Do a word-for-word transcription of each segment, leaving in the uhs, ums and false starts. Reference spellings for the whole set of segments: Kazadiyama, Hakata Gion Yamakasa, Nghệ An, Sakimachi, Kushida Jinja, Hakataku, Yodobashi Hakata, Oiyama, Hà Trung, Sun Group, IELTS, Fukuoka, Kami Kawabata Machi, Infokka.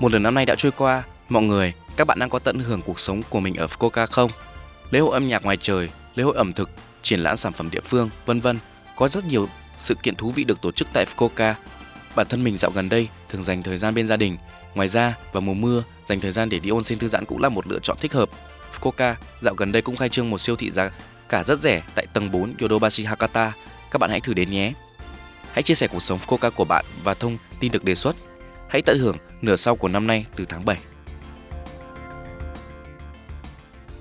Một nửa năm nay đã trôi qua, mọi người, các bạn đang có tận hưởng cuộc sống của mình ở Fukuoka không? Lễ hội âm nhạc ngoài trời, lễ hội ẩm thực, triển lãm sản phẩm địa phương, vân vân. Có rất nhiều sự kiện thú vị được tổ chức tại Fukuoka. Bản thân mình dạo gần đây thường dành thời gian bên gia đình. Ngoài ra, vào mùa mưa, dành thời gian để đi onsen thư giãn cũng là một lựa chọn thích hợp. Fukuoka dạo gần đây cũng khai trương một siêu thị giá cả rất rẻ tại tầng bốn Yodobashi Hakata. Các bạn hãy thử đến nhé. Hãy chia sẻ cuộc sống Fukuoka của bạn và thông tin được đề xuất. Hãy tận hưởng nửa sau của năm nay từ tháng bảy.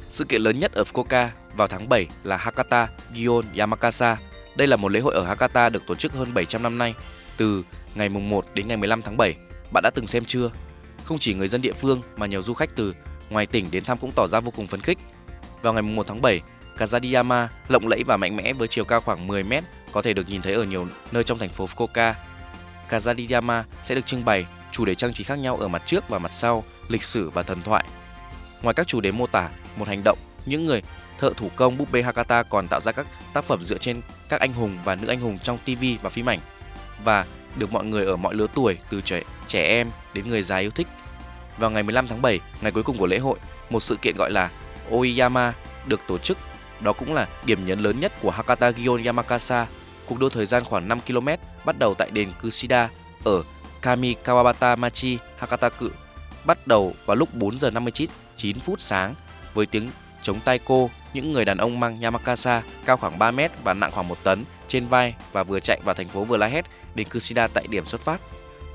Sự kiện lớn nhất ở Fukuoka vào tháng bảy là Hakata Gion Yamakasa. Đây là một lễ hội ở Hakata được tổ chức hơn bảy trăm năm nay, từ ngày mùng một đến ngày mười lăm tháng bảy. Bạn đã từng xem chưa? Không chỉ người dân địa phương mà nhiều du khách từ ngoài tỉnh đến thăm cũng tỏ ra vô cùng phấn khích. Vào ngày mùng một tháng bảy, Kazadiyama lộng lẫy và mạnh mẽ với chiều cao khoảng mười mét có thể được nhìn thấy ở nhiều nơi trong thành phố Fukuoka. Kazadiyama sẽ được trưng bày chủ đề trang trí khác nhau ở mặt trước và mặt sau, lịch sử và thần thoại. Ngoài các chủ đề mô tả một hành động, những người thợ thủ công búp bê Hakata còn tạo ra các tác phẩm dựa trên các anh hùng và nữ anh hùng trong ti vi và phim ảnh, và được mọi người ở mọi lứa tuổi từ trẻ, trẻ em đến người già yêu thích. Vào ngày mười lăm tháng bảy, ngày cuối cùng của lễ hội, một sự kiện gọi là Oiyama được tổ chức. Đó cũng là điểm nhấn lớn nhất của Hakata Gion Yamakasa. Cuộc đua thời gian khoảng năm ki lô mét bắt đầu tại đền Kushida ở Kami Kawabata Machi, Hakataku, bắt đầu vào lúc bốn giờ năm mươi chín phút sáng với tiếng chống taiko. Những người đàn ông mang Yamakasa cao khoảng ba mét và nặng khoảng một tấn trên vai và vừa chạy vào thành phố vừa la hét đến Kushida tại điểm xuất phát.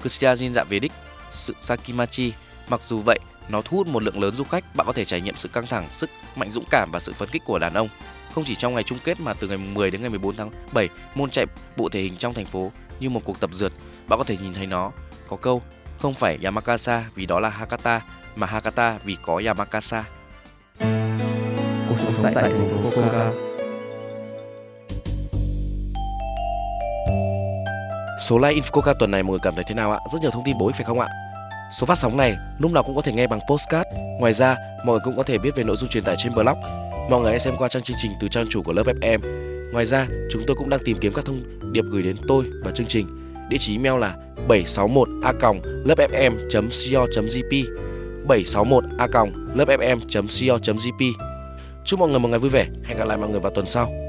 Kushida Jinja về đích, sự Sakimachi. Mặc dù vậy, nó thu hút một lượng lớn du khách. Bạn có thể trải nghiệm sự căng thẳng, sức mạnh dũng cảm và sự phấn khích của đàn ông. Không chỉ trong ngày chung kết mà từ ngày mười đến ngày mười bốn tháng bảy, môn chạy bộ thể hình trong thành phố như một cuộc tập dượt. Bạn có thể nhìn thấy nó có câu không phải Yamakasa vì đó là Hakata, mà Hakata vì có Yamakasa. Cuộc sống tại thành phố Fukuoka. Số like Infokka tuần này mọi người cảm thấy thế nào ạ? Rất nhiều thông tin bổ ích phải không ạ? Số phát sóng này lúc nào cũng có thể nghe bằng podcast. Ngoài ra, mọi người cũng có thể biết về nội dung truyền tải trên blog. Mọi người hãy xem qua trang chương trình từ trang chủ của lớp ép em. Ngoài ra, chúng tôi cũng đang tìm kiếm các thông điệp gửi đến tôi và chương trình. Địa chỉ email là bảy sáu một a còng lớp ép em chấm co chấm jp bảy sáu một a còng lớp ép em chấm co chấm jp. Chúc mọi người một ngày vui vẻ. Hẹn gặp lại mọi người vào tuần sau.